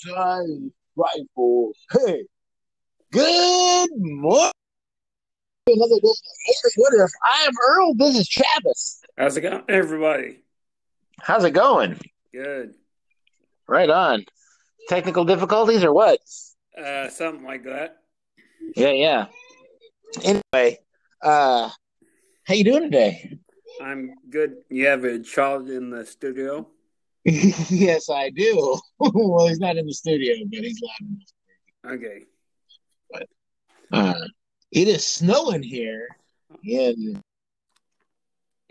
shine rifle. Hey, good morning. Another day. What if I am Earl? This is Travis. How's it going, everybody? How's it going? Good. Right on. Technical difficulties or what? Something like that. Yeah. Anyway, how you doing today? I'm good. You have a child in the studio? Yes, I do. Well, he's not in the studio, but he's loud enough. Okay. But it is snowing here in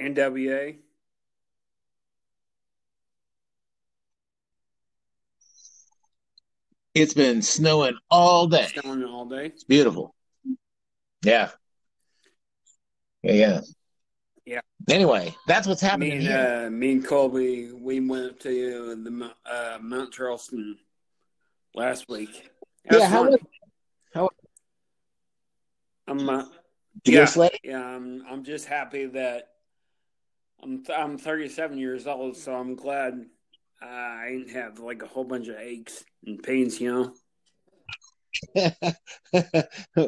NWA. It's been snowing all day. It's beautiful. Yeah. Anyway, that's what's happening here. Me and Colby, we went up to the Mount Charleston last week. I'm just happy that I'm 37 years old, so I'm glad I didn't have like a whole bunch of aches and pains, you know.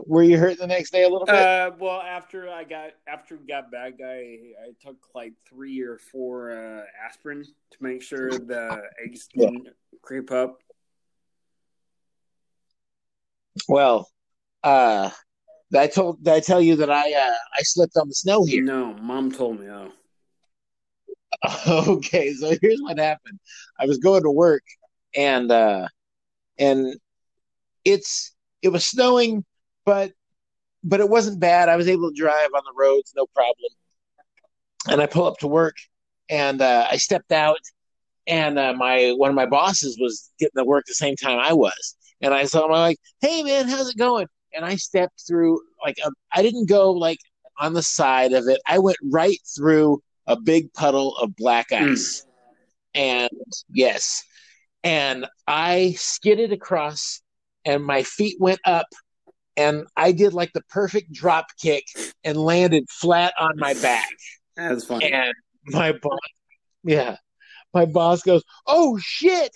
Were you hurt the next day a little bit? Well, after we got back, I took like 3 or 4 aspirin to make sure the aches didn't creep up. Well, did I tell you that I slipped on the snow here? No, Mom told me. Oh. Okay, so here's what happened. I was going to work, and it was snowing, but it wasn't bad. I was able to drive on the roads, no problem. And I pull up to work, and I stepped out, and one of my bosses was getting to work the same time I was, and I saw him. I'm like, "Hey, man, how's it going?" And I stepped through I didn't go like on the side of it. I went right through a big puddle of black ice. And I skidded across and my feet went up and I did like the perfect drop kick and landed flat on my back. That's funny. And my boss goes, "Oh shit."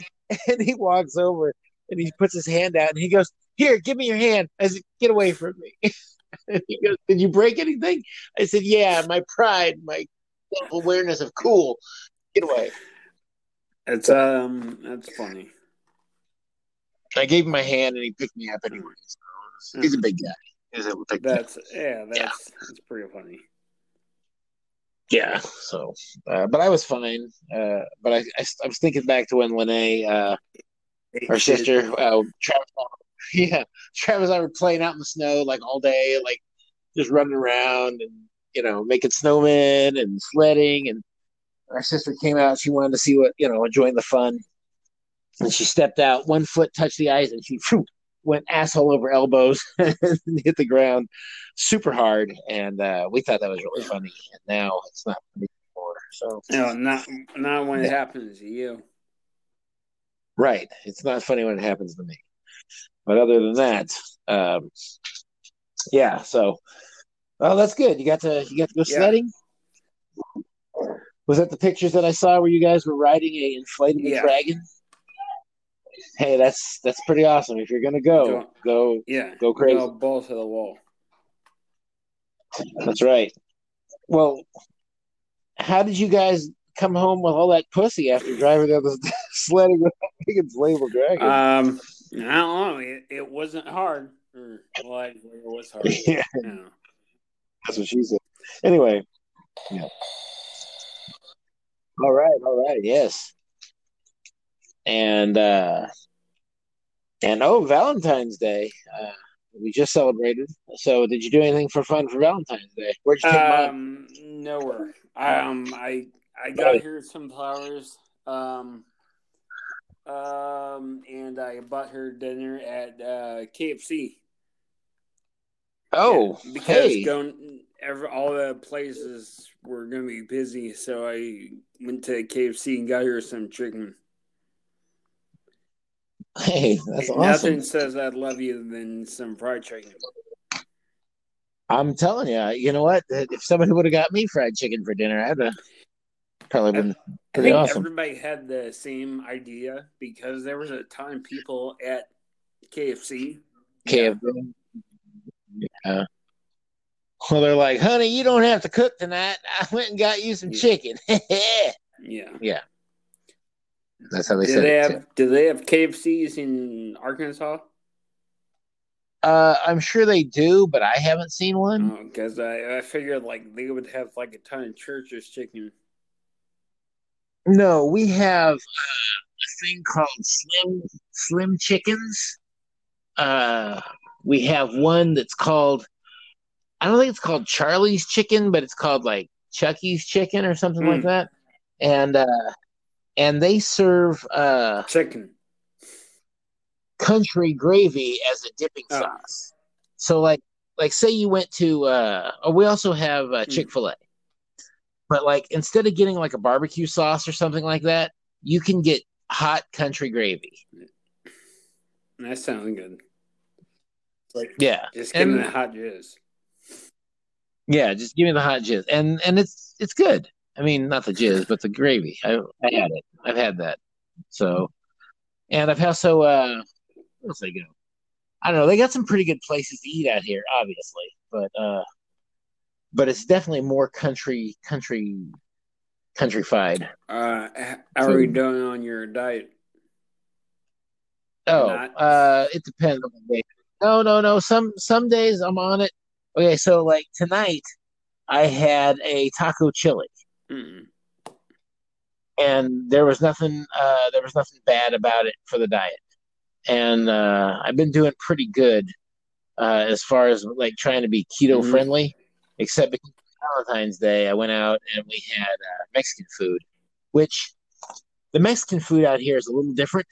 And he walks over and he puts his hand out and he goes, "Here, give me your hand." I said, "Get away from me." He goes, "Did you break anything?" I said, "Yeah, my pride, my self-awareness of cool. Get away." It's that's funny. I gave him my hand and he picked me up anyway. So he's a big guy. That's pretty funny. Yeah. So, but I was fine. But I was thinking back to when Linnea, our sister, Travis and I were playing out in the snow like all day, like just running around and making snowmen and sledding. And our sister came out; she wanted to see what enjoying the fun. And she stepped out, one foot touched the ice, and she went asshole over elbows and hit the ground super hard. And we thought that was really funny. And now it's not funny anymore. So not when it happens to you. Right, it's not funny when it happens to me. But other than that, so, well, that's good. You got to go sledding? Was that the pictures that I saw where you guys were riding a inflatable dragon? Hey, that's pretty awesome. If you're going to go crazy. Go balls to the wall. That's right. Well, how did you guys come home with all that pussy after driving down the sledding with that big inflatable dragon? I don't know. It wasn't hard. It was hard. Yeah. No. That's what she said. Anyway. Yeah. All right. Yes. And Valentine's Day. We just celebrated. So did you do anything for fun for Valentine's Day? Where'd you take mine? Nowhere. I got here some flowers. And I bought her dinner at KFC. Oh, yeah, because all the places were going to be busy, so I went to KFC and got her some chicken. Hey, that's awesome. Nothing says I love you than some fried chicken. I'm telling you, you know what? If somebody would have got me fried chicken for dinner, I'd have Probably been pretty awesome. Everybody had the same idea because there was a time people at KFC. Yeah. Well, they're like, honey, you don't have to cook tonight. I went and got you some chicken. Yeah. That's how they said it. Do they have KFCs in Arkansas? I'm sure they do, but I haven't seen one. Because I figured like they would have like a ton of Church's chicken. No, we have a thing called Slim Chickens. We have one that's called, I don't think it's called Charlie's Chicken, but it's called like Chuckie's Chicken or something like that. And they serve chicken country gravy as a dipping sauce. So like say you went to, we also have Chick-fil-A. But, like, instead of getting, like, a barbecue sauce or something like that, you can get hot country gravy. That sounds good. Like, yeah. Just give me the hot jizz. Yeah, just give me the hot jizz. And it's good. I mean, not the jizz, but the gravy. I had it. I've had that. So, and I've also, where else they go? I don't know. They got some pretty good places to eat out here, obviously. But it's definitely more countryfied. How are you doing on your diet? Oh, it depends on the day. No. Some days I'm on it. Okay, so like tonight, I had a taco chili, and there was nothing. There was nothing bad about it for the diet, and I've been doing pretty good as far as like trying to be keto friendly. Except because Valentine's Day, I went out and we had Mexican food, which the Mexican food out here is a little different.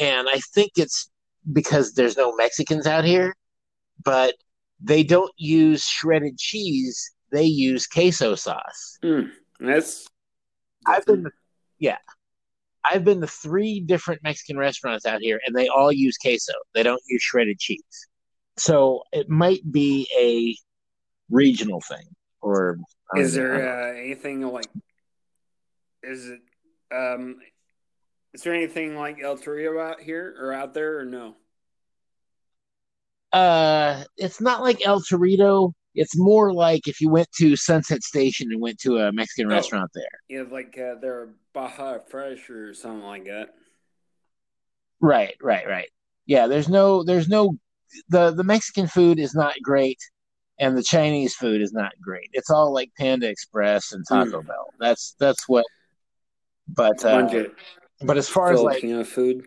And I think it's because there's no Mexicans out here, but they don't use shredded cheese. They use queso sauce. I've been to 3 different Mexican restaurants out here, and they all use queso. They don't use shredded cheese. So it might be a regional thing, or is there anything like? Is there anything like El Torito out here or out there, or no? It's not like El Torito. It's more like if you went to Sunset Station and went to a Mexican restaurant there. Yeah, like their Baja Fresh or something like that. Right. Yeah, there's no. The Mexican food is not great. And the Chinese food is not great. It's all like Panda Express and Taco Bell. That's what. But as far Filipino as like food,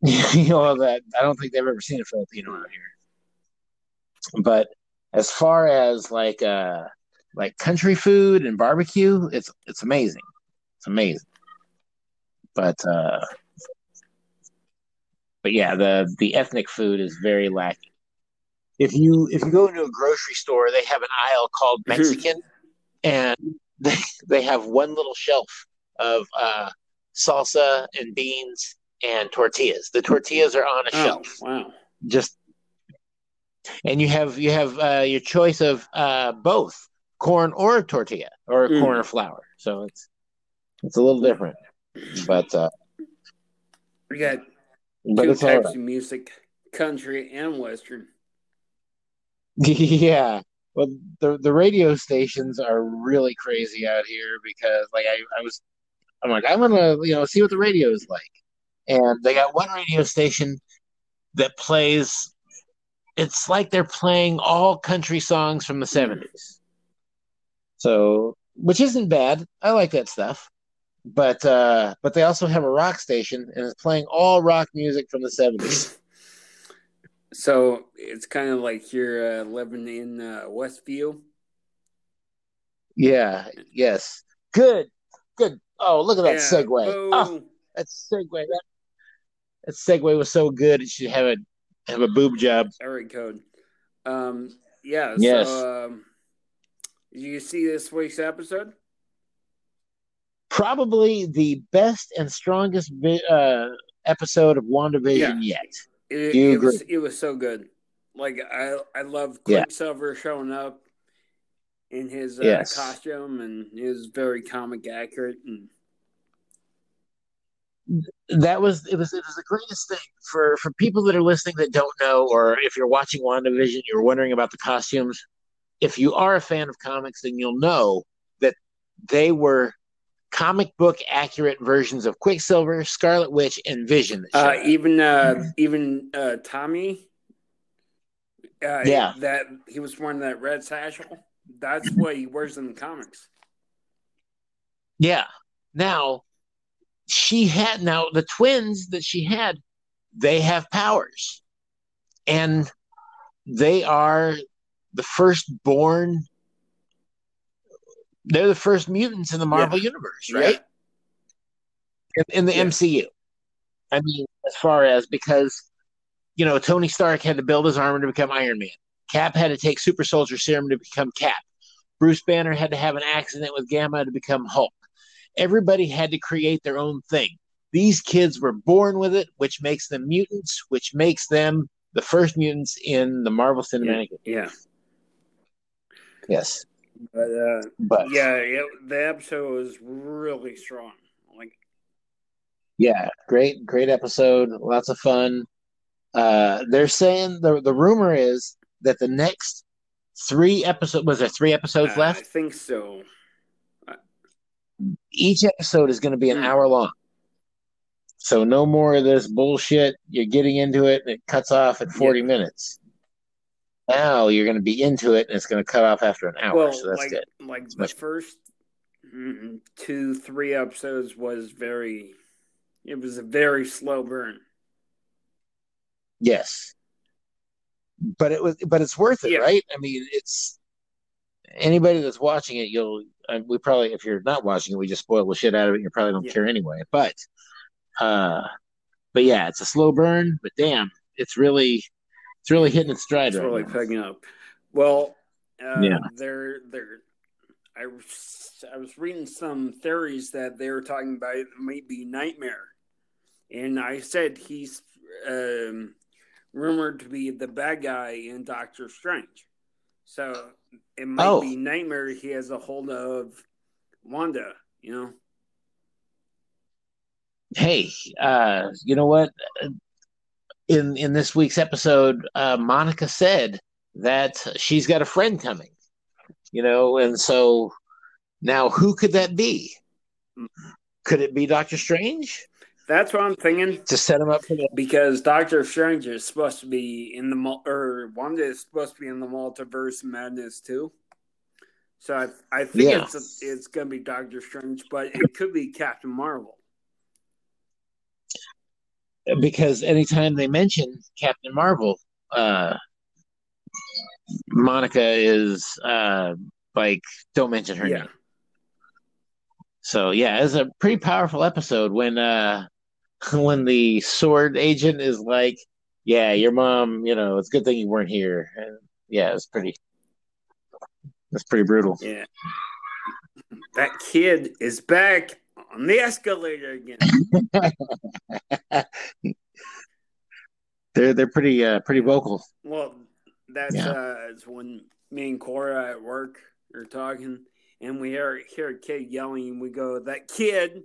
you know that I don't think they've ever seen a Filipino out here. But as far as like country food and barbecue, it's amazing. It's amazing. But yeah, the ethnic food is very lacking. If you go into a grocery store, they have an aisle called Mexican, and they have one little shelf of salsa and beans and tortillas. The tortillas are on a shelf. Wow! And you have your choice of both corn or tortilla or corn or flour. So it's a little different, but we got two types of music: country and western. Yeah, well, the radio stations are really crazy out here because, like, I'm like, I'm gonna see what the radio is like, and they got one radio station that plays. It's like they're playing all country songs from the 70s, so which isn't bad. I like that stuff, but they also have a rock station and it's playing all rock music from the 70s. So it's kind of like you're living in Westview. Yeah. Yes. Good. Oh, look at that segue. Oh, that segue. That segue was so good. It should have a boob job. Every code. Yeah. Yes. So, did you see this week's episode? Probably the best and strongest episode of WandaVision yet. It was so good. Like I love Quicksilver showing up in his costume, and he was very comic accurate. And it was the greatest thing for people that are listening that don't know, or if you're watching WandaVision, you're wondering about the costumes. If you are a fan of comics, then you'll know that they were comic book accurate versions of Quicksilver, Scarlet Witch, and Vision. Even Tommy. That he was wearing that red satchel. That's what he wears in the comics. Yeah. Now, the twins that she had, they have powers. And they are they're the first mutants in the Marvel universe, right? Yeah. In the MCU. I mean, as far as, because, you know, Tony Stark had to build his armor to become Iron Man. Cap had to take super soldier serum to become Cap. Bruce Banner had to have an accident with Gamma to become Hulk. Everybody had to create their own thing. These kids were born with it, which makes them mutants, which makes them the first mutants in the Marvel Cinematic Universe. Yeah. Yes. But the episode was really strong. Great episode. Lots of fun. They're saying the rumor is that the next three episodes, was there three episodes left? I think so. Each episode is going to be an hour long. So no more of this bullshit. You're getting into it and it cuts off at 40 minutes. Now you're going to be into it and it's going to cut off after an hour. Well, so that's good. Like the first 2-3 episodes was a very slow burn. Yes. But it's worth it, right? I mean, it's anybody that's watching it, if you're not watching it, we just spoil the shit out of it. And you probably don't care anyway. But yeah, it's a slow burn. But damn, it's really hitting its stride. It's right really now. Picking up. Well, I was reading some theories that they were talking about it might be Nightmare, and I said he's rumored to be the bad guy in Doctor Strange. So it might be Nightmare. He has a hold of Wanda, you know? Hey, you know what? In this week's episode, Monica said that she's got a friend coming, you know? And so now who could that be? Could it be Doctor Strange? That's what I'm thinking. To set him up for that. Because Doctor Strange is supposed to be in the... Or Wanda is supposed to be in the Multiverse Madness, too. So I think it's going to be Doctor Strange, but it could be Captain Marvel. Because anytime they mention Captain Marvel, Monica is don't mention her name. So, yeah, it's a pretty powerful episode when the sword agent is like, yeah, your mom, you know, it's a good thing you weren't here. And it's pretty brutal. Yeah. That kid is back on the escalator again. They're pretty vocal. Well, that's it's when me and Cora at work are talking and we hear a kid yelling and we go, that kid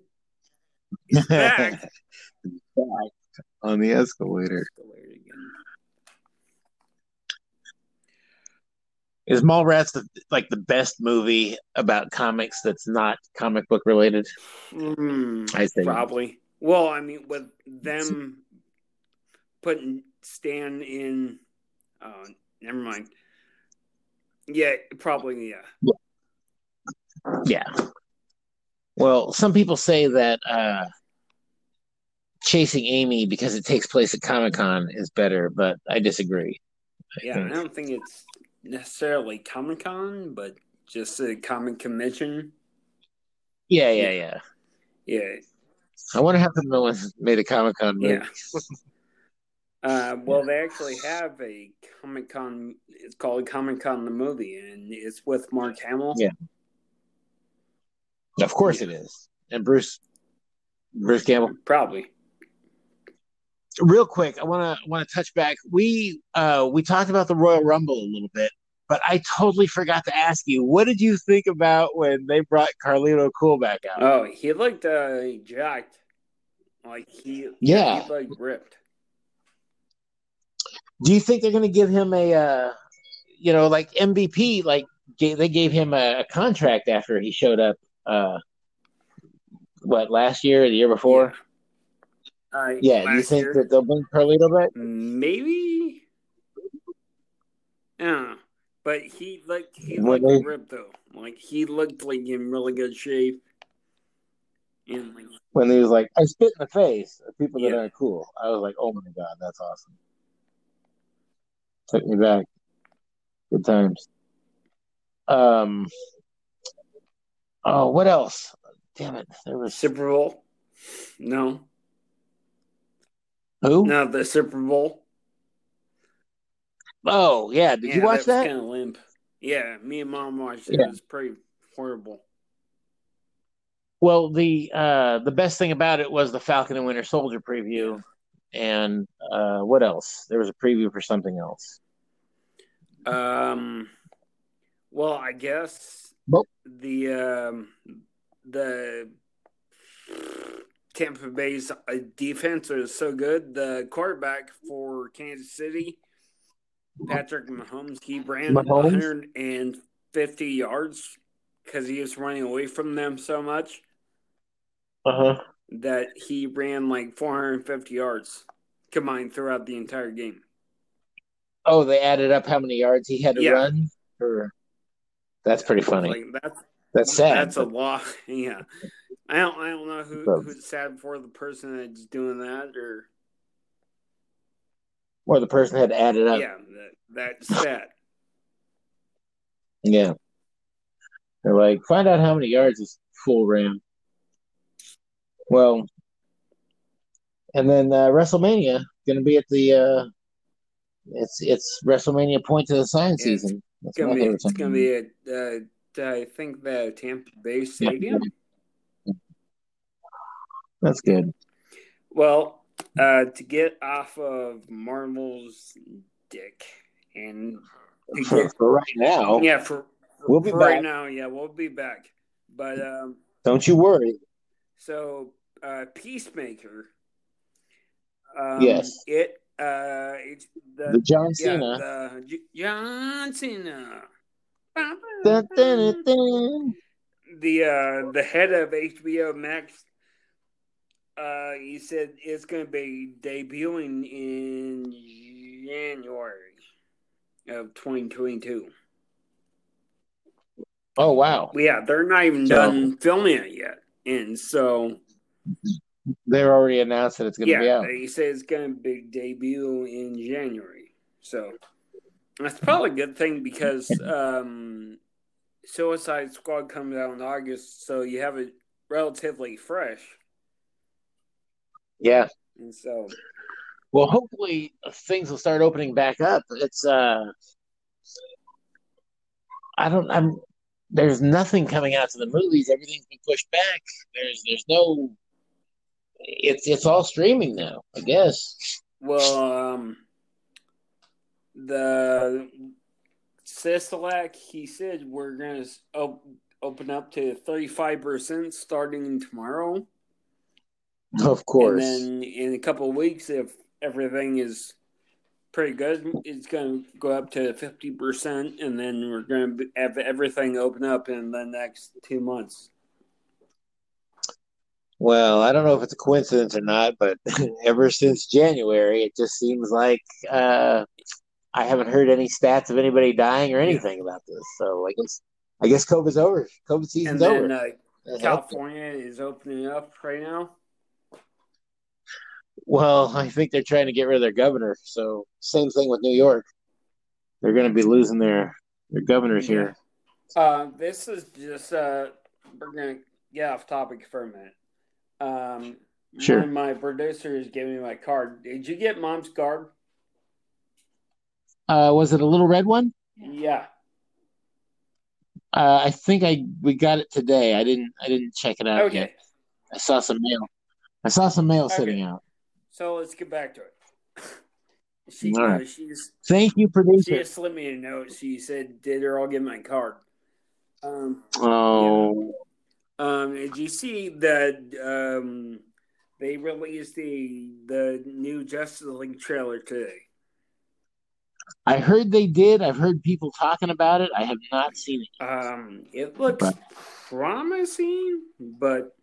is back. On the escalator again. Is Mallrats the best movie about comics that's not comic book related? I think probably. Well, I mean, with them putting Stan in, never mind. Yeah, probably. Yeah. Well, some people say that Chasing Amy, because it takes place at Comic-Con, is better, but I disagree. I don't think it's necessarily Comic-Con, but just a common convention. Yeah. I wonder how no one's made a Comic-Con movie. Yeah. They actually have a Comic-Con. It's called Comic-Con the Movie, and it's with Mark Hamill. Yeah. Of course it is. And Bruce Campbell. Probably. Real quick, I want to touch back. We talked about the Royal Rumble a little bit, But I totally forgot to ask you, what did you think about when they brought Carlito Cool back out? Oh, he looked jacked. Like he like ripped. Do you think they're going to give him a, like MVP? Like they gave him a contract after he showed up. Last year or the year before? Yeah. Do you think that they'll bring Carlito back? Maybe. Yeah. But he looked ripped though. Like he looked like in really good shape. And like, when he was like, I spit in the face of people that aren't cool. I was like, oh my God, that's awesome. Took me back. Good times. What else? Damn it. There was Super Bowl. No. Who? No, the Super Bowl. Oh, yeah. Did you watch that? It was kind of limp. Yeah, me and Mom watched it. Yeah. It was pretty horrible. Well, the best thing about it was the Falcon and Winter Soldier preview. And what else? There was a preview for something else. Well, I guess the Tampa Bay's defense is so good. The quarterback for Kansas City, Patrick Mahomes, he ran 150 yards because he was running away from them so much that he ran like 450 yards combined throughout the entire game. Oh, they added up how many yards he had to run? Or... That's pretty funny. Like, that's sad. That's a lot. Yeah. I don't know who's sad for, the person that's doing that or the person that added up. Yeah, that's sad. Yeah. They're like, find out how many yards this fool ran. Well, and then WrestleMania going to be at the it's WrestleMania Point to the Sign season. That's it's going to be at I think the Tampa Bay Stadium. That's good. Well, to get off of Marvel's dick and for right now, we'll be back. But don't you worry. So, Peacemaker. Yes. It's the John Cena. John Cena. The head of HBO Max. He said it's going to be debuting in January of 2022. Oh wow! Yeah, they're not even done filming it yet, and so they're already announced that it's going to be out. He said it's going to be debut in January, so that's probably a good thing because Suicide Squad comes out in August, so you have it relatively fresh. Yeah. And so, well, hopefully things will start opening back up. It's there's nothing coming out to the movies. Everything's been pushed back. There's no. It's all streaming now, I guess. Well, the Sisalak, he said we're gonna open up to 35% starting tomorrow. Of course. And then in a couple of weeks, if everything is pretty good, it's going to go up to 50%, and then we're going to have everything open up in the next 2 months. Well, I don't know if it's a coincidence or not, but ever since January, it just seems like I haven't heard any stats of anybody dying or anything about this. So I guess COVID's over. COVID season's over. California is opening up right now. Well, I think they're trying to get rid of their governor. So same thing with New York. They're going to be losing their governors here. This is just we're going to get off topic for a minute. Sure. My producer is giving me my card. Did you get Mom's card? Was it a little red one? Yeah. I think we got it today. I didn't check it out yet. I saw some mail sitting out. So let's get back to it. Thank you, producer. She just sent me a note. She said, "Did her? I'll give my card." Did you see that? They released the new Justice League trailer today. I heard they did. I've heard people talking about it. I have not seen it. It looks promising, but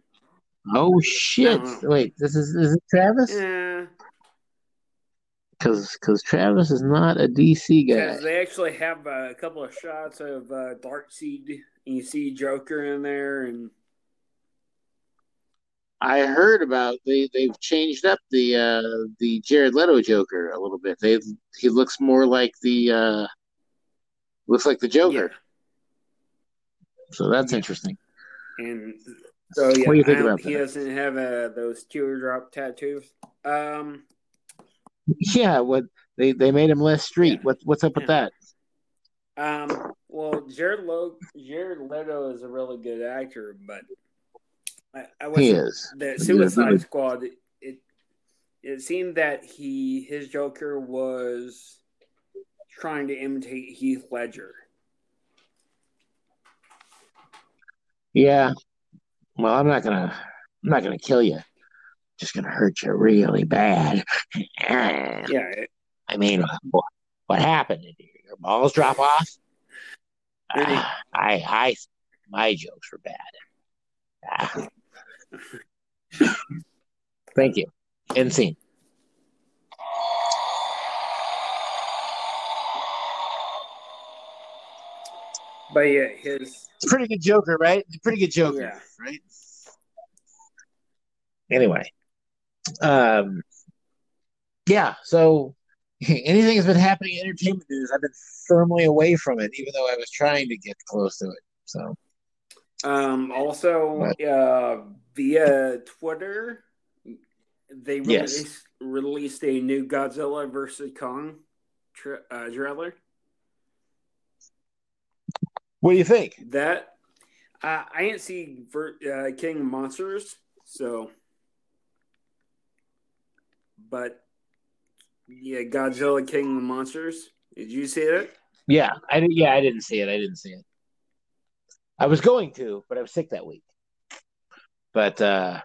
oh shit! Wait, is it Travis? Yeah. Because Travis is not a DC guy. They actually have a couple of shots of Darkseid, and you see Joker in there. And I heard about they've changed up the Jared Leto Joker a little bit. He looks more like the Joker. Yeah. So that's interesting. And so yeah, what do you think about that? He doesn't have those teardrop tattoos. Yeah, what they made him less street. Yeah. What's up with that? Well, Jared Leto is a really good actor, but I was the Suicide Squad. It seemed that his Joker was trying to imitate Heath Ledger. Yeah. Well, I'm not gonna kill you. Just gonna hurt you really bad. Yeah. I mean, what happened? Did your balls drop off? Really? I my jokes were bad. Thank you. End scene. But yeah, it's pretty good Joker, right? Pretty good Joker, right? Anyway. So anything that's been happening in entertainment news, I've been firmly away from it, even though I was trying to get close to it. So via Twitter, they released a new Godzilla vs. Kong trailer. What do you think? That I didn't see King Monsters, so. But yeah, Godzilla King of Monsters. Did you see it? Yeah, I didn't see it. I was going to, but I was sick that week. But the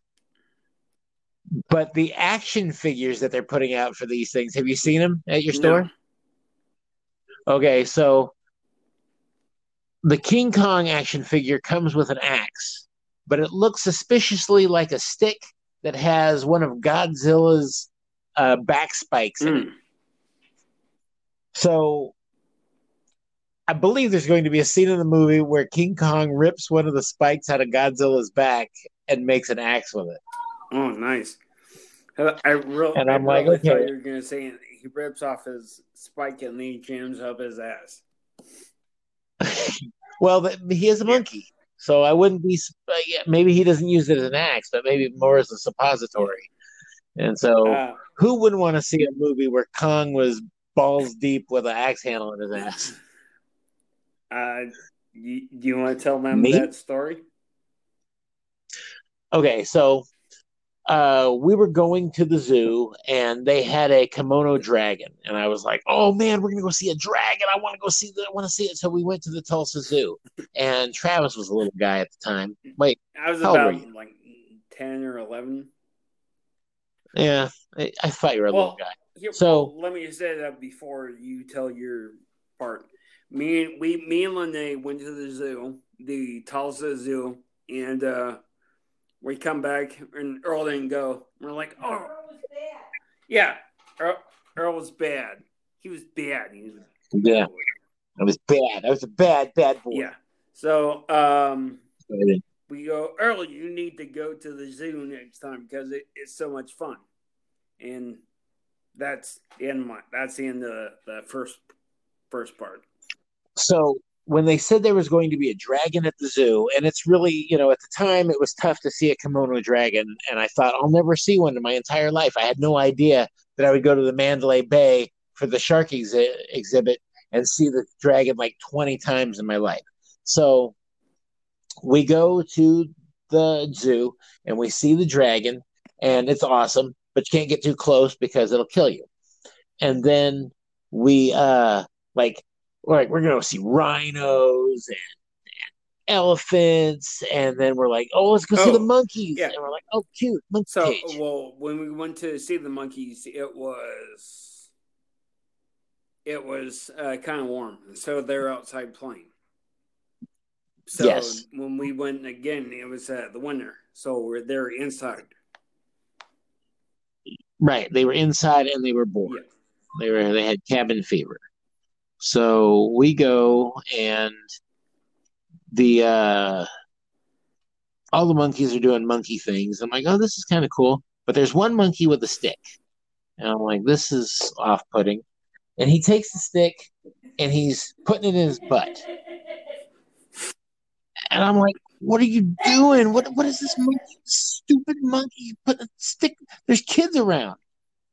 action figures that they're putting out for these things, have you seen them at your store? No. Okay, so the King Kong action figure comes with an axe, but it looks suspiciously like a stick that has one of Godzilla's back spikes in it. So I believe there's going to be a scene in the movie where King Kong rips one of the spikes out of Godzilla's back and makes an axe with it. Oh, nice! I really thought you were going to say he rips off his spike and then he jams up his ass. Well, he is a monkey, so I wouldn't be. Maybe he doesn't use it as an axe, but maybe more as a suppository. And so, who wouldn't want to see a movie where Kong was balls deep with an axe handle in his ass? Do you want to tell them that story? Okay, so we were going to the zoo, and they had a Komodo dragon, and I was like, "Oh man, we're gonna go see a dragon! I want to see it!" So we went to the Tulsa Zoo, and Travis was a little guy at the time. Wait, I was about 10 or 11. Yeah, I thought you were a little guy. Here, so let me just say that before you tell your part. Me and Linnea went to the zoo, the Tulsa Zoo, and we come back, and Earl didn't go. We're like, oh. Earl was bad. Yeah, Earl was bad. He was bad. Yeah, I was bad. I was a bad boy. Yeah, so we go, Earl, you need to go to the zoo next time because it's so much fun. And that's the end of the first part. So when they said there was going to be a dragon at the zoo, and it's really, at the time it was tough to see a Komodo dragon, and I thought I'll never see one in my entire life. I had no idea that I would go to the Mandalay Bay for the shark exhibit and see the dragon like 20 times in my life. So we go to the zoo, and we see the dragon, and it's awesome, but you can't get too close because it'll kill you. And then we we're gonna see rhinos and elephants, and then we're like, oh, let's go see the monkeys. Yeah. And we're like, oh, cute monkey cage. Well, when we went to see the monkeys, it was kind of warm, so they're outside playing. So yes. When we went again, it was the winter, so we're there inside. Right, they were inside and they were bored. Yeah. They had cabin fever. So we go, and the all the monkeys are doing monkey things. I'm like, oh, this is kind of cool. But there's one monkey with a stick, and I'm like, this is off-putting. And he takes the stick and he's putting it in his butt. And I'm like, what are you doing? What is this monkey? Stupid monkey putting a stick? There's kids around.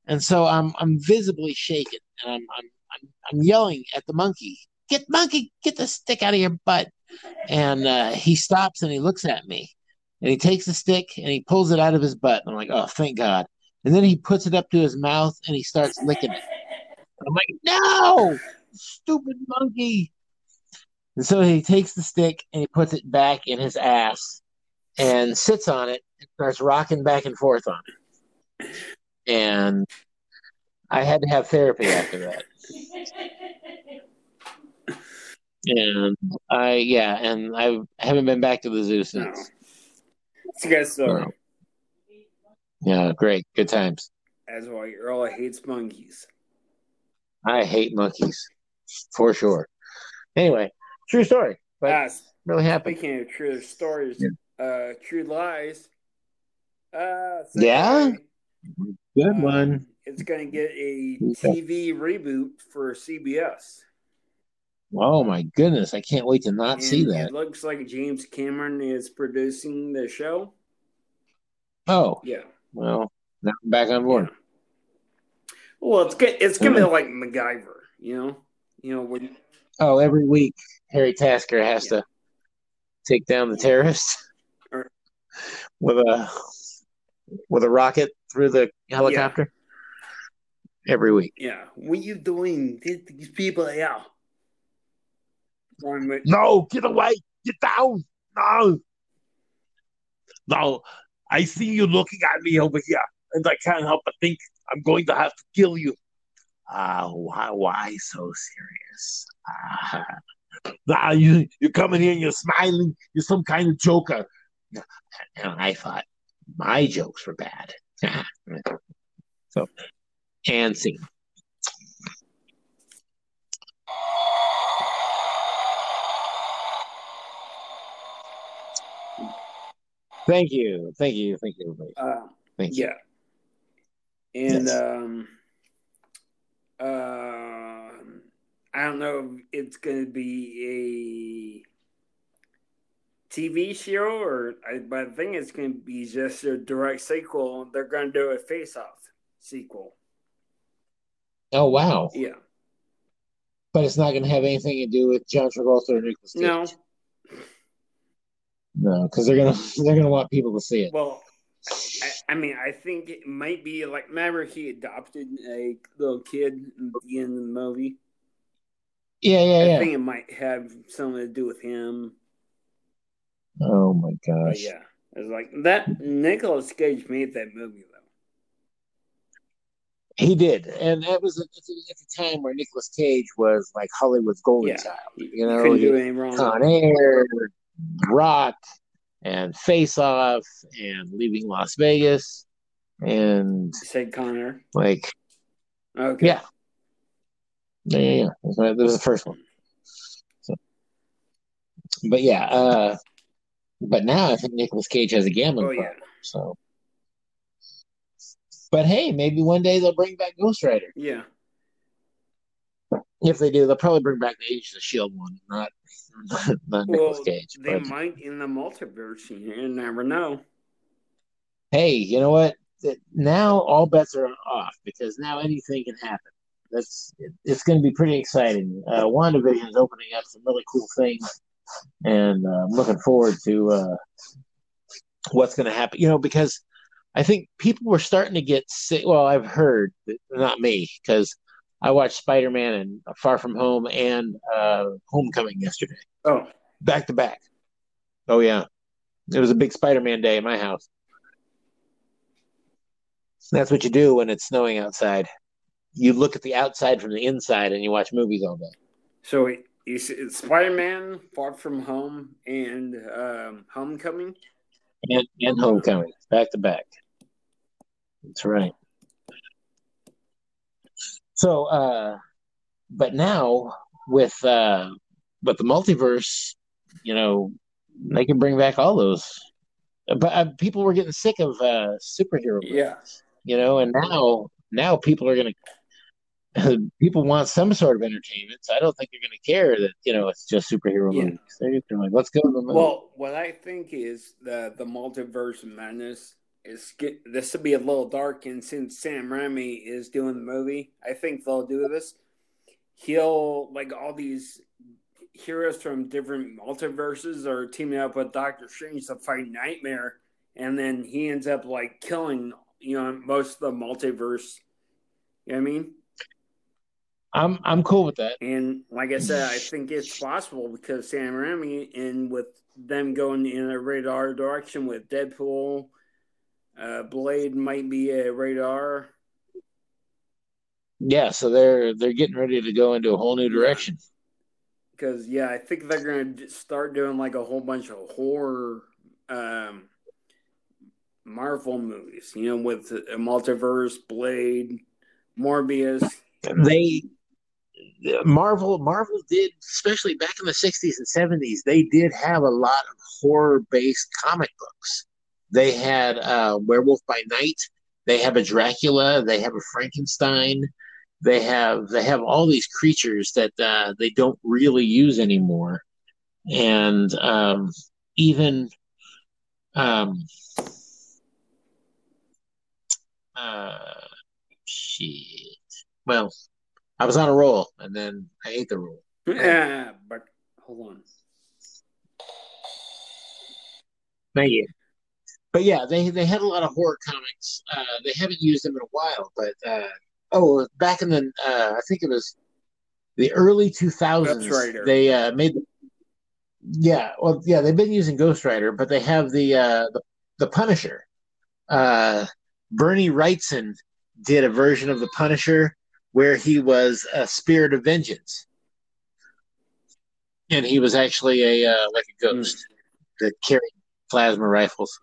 And so I'm visibly shaken, and I'm yelling at the monkey, get the stick out of your butt. And he stops and he looks at me, and he takes the stick and he pulls it out of his butt. And I'm like, oh, thank God. And then he puts it up to his mouth and he starts licking it. I'm like, no, stupid monkey. And so he takes the stick and he puts it back in his ass and sits on it and starts rocking back and forth on it. And I had to have therapy after that. And I haven't been back to the zoo since. It's a good story. Yeah, great. Good times. That's why Earl hates monkeys. I hate monkeys, for sure. Anyway, true story. But really happened. Speaking of true stories, true lies. Good one. It's going to get a TV reboot for CBS. Oh, my goodness. I can't wait to see that. It looks like James Cameron is producing the show. Oh. Yeah. Well, now I'm back on board. Yeah. Well, it's going to be like MacGyver, you know. When... Oh, every week Harry Tasker has to take down the terrorists with a rocket through the helicopter. Every week. Yeah, what are you doing? These people out. No, get away! Get down! No, I see you looking at me over here, and I can't help but think. I'm going to have to kill you. Why so serious? You come in here and you're smiling. You're some kind of joker. And I thought my jokes were bad. So, and scene. Thank you, everybody. Thank you. Yeah. And I don't know if it's going to be a TV show, but I think it's going to be just a direct sequel. They're going to do a face-off sequel. Oh, wow. Yeah. But it's not going to have anything to do with John Travolta or Nicolas Cage. No, because they're going to want people to see it. Well, I think it might be like, remember he adopted a little kid in the end of the movie? Yeah. I think it might have something to do with him. Oh, my gosh. But yeah. It's like that Nicolas Cage made that movie, though. He did. And that was at the time where Nicolas Cage was like Hollywood's golden child. You couldn't do anything wrong. Con Air, Rock, and Face Off, and Leaving Las Vegas, and you said Connor. Like, okay, yeah. That was the first one. So, but yeah, but now I think Nicolas Cage has a gambling problem. Yeah. So, but hey, maybe one day they'll bring back Ghost Rider. Yeah. If they do, they'll probably bring back the Agents of S.H.I.E.L.D. one, not Nicolas Cage. They might in the multiverse. You never know. Hey, you know what? Now all bets are off because now anything can happen. It's going to be pretty exciting. WandaVision is opening up some really cool things, and I'm looking forward to what's going to happen. You know, because I think people were starting to get sick. Well, I've heard, not me, because I watched Spider-Man and Far From Home and Homecoming yesterday. Oh. Back to back. Oh, yeah. It was a big Spider-Man day in my house. That's what you do when it's snowing outside. You look at the outside from the inside and you watch movies all day. So it's Spider-Man, Far From Home, and Homecoming? And Homecoming. Back to back. That's right. So, but now with the multiverse, you know, they can bring back all those. But people were getting sick of superhero movies, you know, and now people are going to people want some sort of entertainment. So I don't think you're going to care that you know it's just superhero movies. They're just like, let's go to the movie. Well, what I think is the Multiverse Madness. This will be a little dark, and since Sam Raimi is doing the movie, I think they'll do this. He'll, like, all these heroes from different multiverses are teaming up with Doctor Strange to fight Nightmare, and then he ends up, like, killing, you know, most of the multiverse. You know what I mean? I'm cool with that. And, like I said, I think it's possible because Sam Raimi, and with them going in a rated R direction with Deadpool... Blade might be a radar. Yeah, so they're getting ready to go into a whole new direction. Because I think they're going to start doing like a whole bunch of horror Marvel movies. You know, with a multiverse, Blade, Morbius. Marvel did, especially back in the 60s and 70s. They did have a lot of horror based comic books. They had Werewolf by Night. They have a Dracula. They have a Frankenstein. They have all these creatures that they don't really use anymore. And shit. Well, I was on a roll, and then I ate the roll. Yeah, but hold on. Thank you. But yeah, they had a lot of horror comics. They haven't used them in a while, but back in the I think it was the early 2000s. Ghost Rider. They they've been using Ghost Rider, but they have the Punisher. Bernie Wrightson did a version of the Punisher where he was a spirit of vengeance, and he was actually a like a ghost that carried plasma rifles.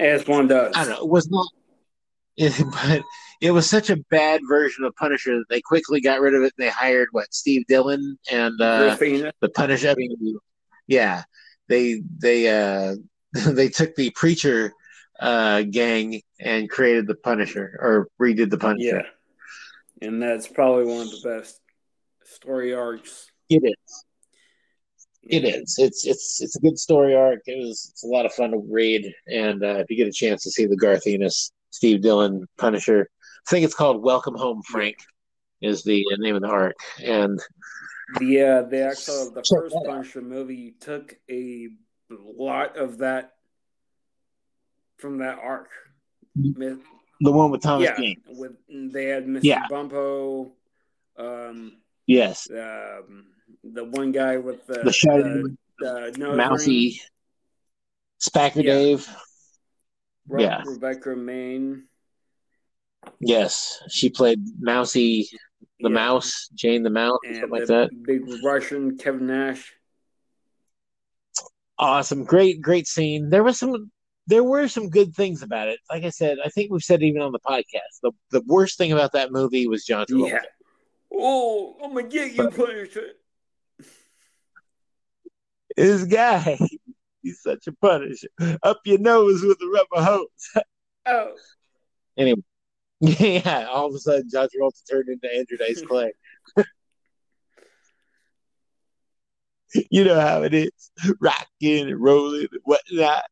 As one does. I don't know. But it was such a bad version of Punisher that they quickly got rid of it. And they hired Steve Dillon and the Punisher. I mean, yeah, they took the Preacher gang and created the Punisher or redid the Punisher. Yeah, and that's probably one of the best story arcs. It is. It is. It's a good story arc. It's a lot of fun to read, and if you get a chance to see the Garth Ennis, Steve Dillon Punisher, I think it's called "Welcome Home, Frank" is the name of the arc. And the first Punisher movie took a lot of that from that arc. The one with Thomas Jane. They had Mr. Bumpo. Yes. The one guy with the shiny Mousy, Spacker Dave. Rebecca Maine. Yes, she played Mousy, the Mouse, Jane the Mouse, and something like that. Big Russian Kevin Nash. Awesome, great scene. There were some good things about it. Like I said, I think we've said even on the podcast, the worst thing about that movie was John Travolta. Yeah. Oh, I'm gonna get you, Punisher. This guy, he's such a Punisher. Up your nose with the rubber hose. Oh. Anyway, all of a sudden, John Travolta turned into Andrew Dice Clay. You know how it is. Rocking and rolling and whatnot.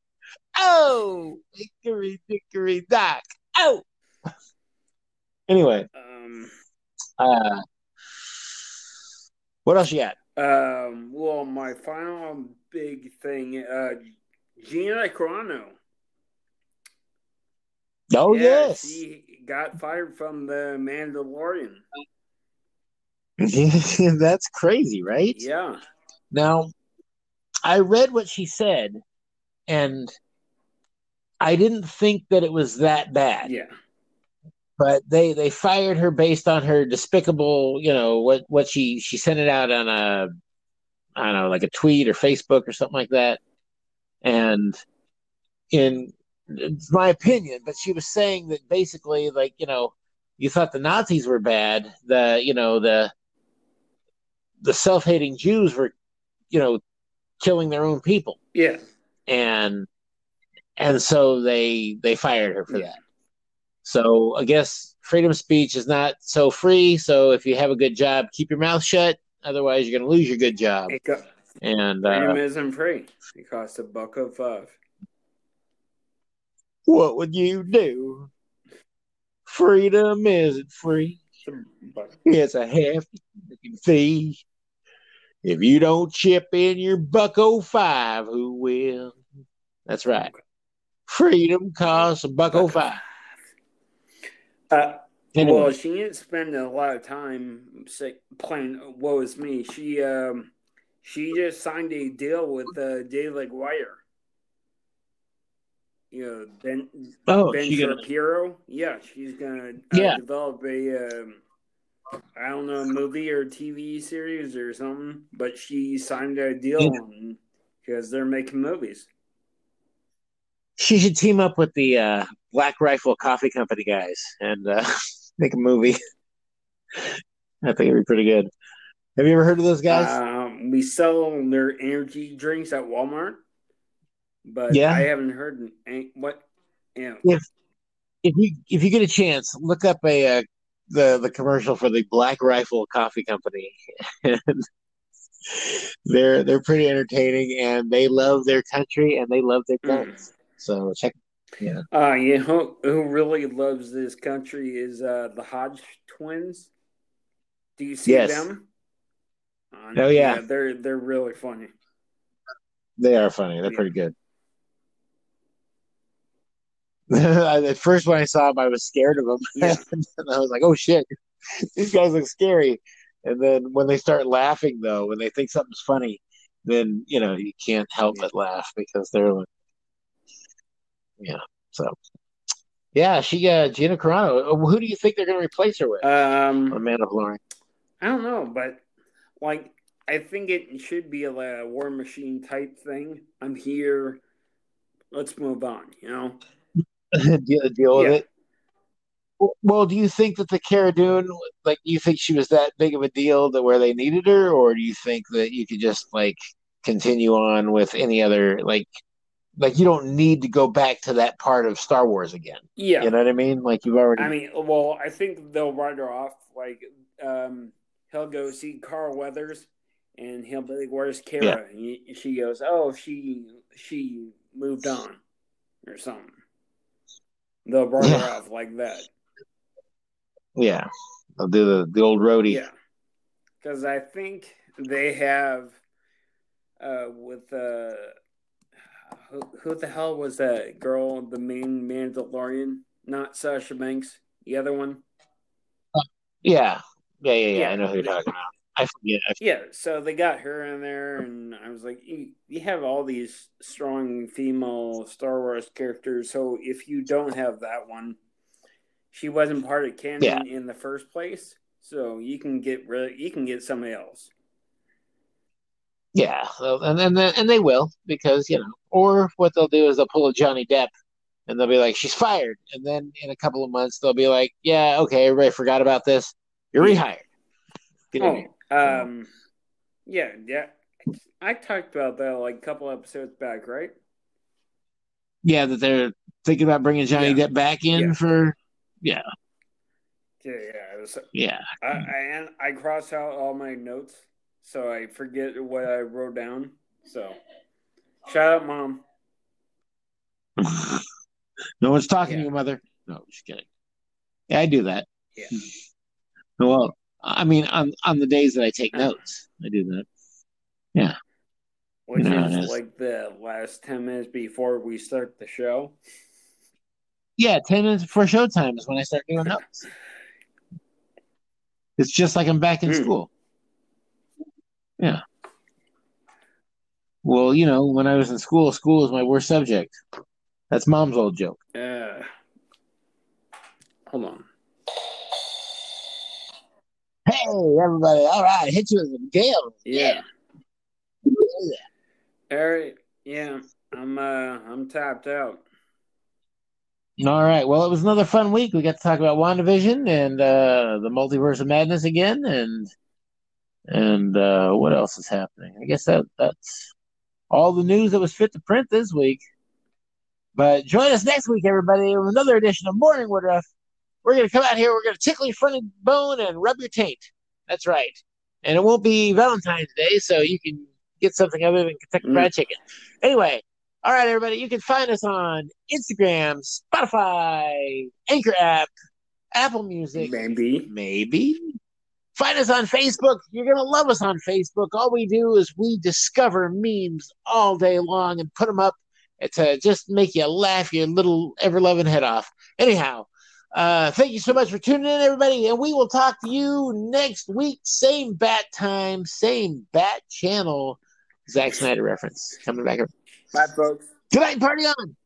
Oh! Hickory dickory dock. Oh! Anyway. What else you got? Well, my final big thing, Gina Carano. Oh, yes. She got fired from The Mandalorian. That's crazy, right? Yeah. Now, I read what she said, and I didn't think that it was that bad. Yeah. But they fired her based on her despicable, you know, what she sent it out on a, I don't know, like a tweet or Facebook or something like that. And in my opinion, but she was saying that basically, like, you know, you thought the Nazis were bad, the, you know, the self-hating Jews were, you know, killing their own people. Yeah. And so they fired her for that. So I guess freedom of speech is not so free. So if you have a good job, keep your mouth shut. Otherwise, you're going to lose your good job. And freedom isn't free. It costs $1.05. What would you do? Freedom isn't free. It's a hefty fee. If you don't chip in your $1.05, who will? That's right. Freedom costs $1.05. Anyway. Well, she didn't spend a lot of time playing woe is me. She just signed a deal with Daily Wire. You know, Ben Shapiro. Yeah, she's gonna develop a I don't know, movie or TV series or something. But she signed a deal because they're making movies. She should team up with the Black Rifle Coffee Company guys and make a movie. I think it'd be pretty good. Have you ever heard of those guys? We sell their energy drinks at Walmart, but I haven't heard what. You know. If you get a chance, look up the commercial for the Black Rifle Coffee Company. They're pretty entertaining, and they love their country and they love their guns. So check. Yeah. You know who really loves this country is the Hodge twins. Do you see them? Oh yeah, they're really funny. They are funny. They're pretty good. At first, when I saw them, I was scared of them, and I was like, "Oh shit, these guys look scary." And then when they start laughing, though, when they think something's funny, then you know you can't help but laugh because they're like. Yeah. So, yeah, she Gina Carano. Who do you think they're going to replace her with? A Man of Glory. I don't know, but like I think it should be a War Machine type thing. I'm here. Let's move on. You know, deal with it. Well, do you think that the Cara Dune, like, you think she was that big of a deal that where they needed her, or do you think that you could just like continue on with any other like? Like, you don't need to go back to that part of Star Wars again. Yeah. You know what I mean? Like, you've already... I mean, well, I think they'll write her off. Like, he'll go see Carl Weathers, and he'll be like, where's Cara? Yeah. And she goes, oh, she moved on or something. They'll write her off like that. Yeah. They'll do the old roadie. Yeah. Because I think they have, with... Who the hell was that girl, the main Mandalorian? Not Sasha Banks. The other one? Yeah. I know who you're talking about. I forget. Yeah, so they got her in there, and I was like, you have all these strong female Star Wars characters, so if you don't have that one, she wasn't part of canon in the first place, so you can get somebody else. Yeah, and they will, because, you know, or what they'll do is they'll pull a Johnny Depp and they'll be like, she's fired. And then in a couple of months, they'll be like, yeah, okay, everybody forgot about this. You're rehired. Yeah. I talked about that like a couple episodes back, right? Yeah, that they're thinking about bringing Johnny Depp back in for, Yeah. I crossed out all my notes. So I forget what I wrote down. So, shout out, Mom. No one's talking to you, Mother. No, just kidding. Yeah, I do that. Yeah. Well, I mean, on the days that I take notes, I do that. Yeah. Which is like the last 10 minutes before we start the show. Yeah, 10 minutes before showtime is when I start doing notes. It's just like I'm back in school. Yeah. Well, you know, when I was in school, school was my worst subject. That's mom's old joke. Yeah. Hold on. Hey, everybody. All right. Hit you with a gale. Yeah. Eric, yeah, I'm tapped out. All right. Well, it was another fun week. We got to talk about WandaVision and the Multiverse of Madness again, and what else is happening? I guess that's all the news that was fit to print this week. But join us next week, everybody, for another edition of Morning Woodruff. We're going to come out here. We're going to tickle your funny bone and rub your taint. That's right. And it won't be Valentine's Day, so you can get something other than Kentucky Fried Chicken. Anyway. All right, everybody, you can find us on Instagram, Spotify, Anchor app, Apple Music. Maybe. Find us on Facebook. You're going to love us on Facebook. All we do is we discover memes all day long and put them up to just make you laugh your little ever-loving head off. Anyhow, thank you so much for tuning in, everybody, and we will talk to you next week. Same bat time, same bat channel. Zack Snyder reference. Coming back up. Bye, folks. Good night, party on.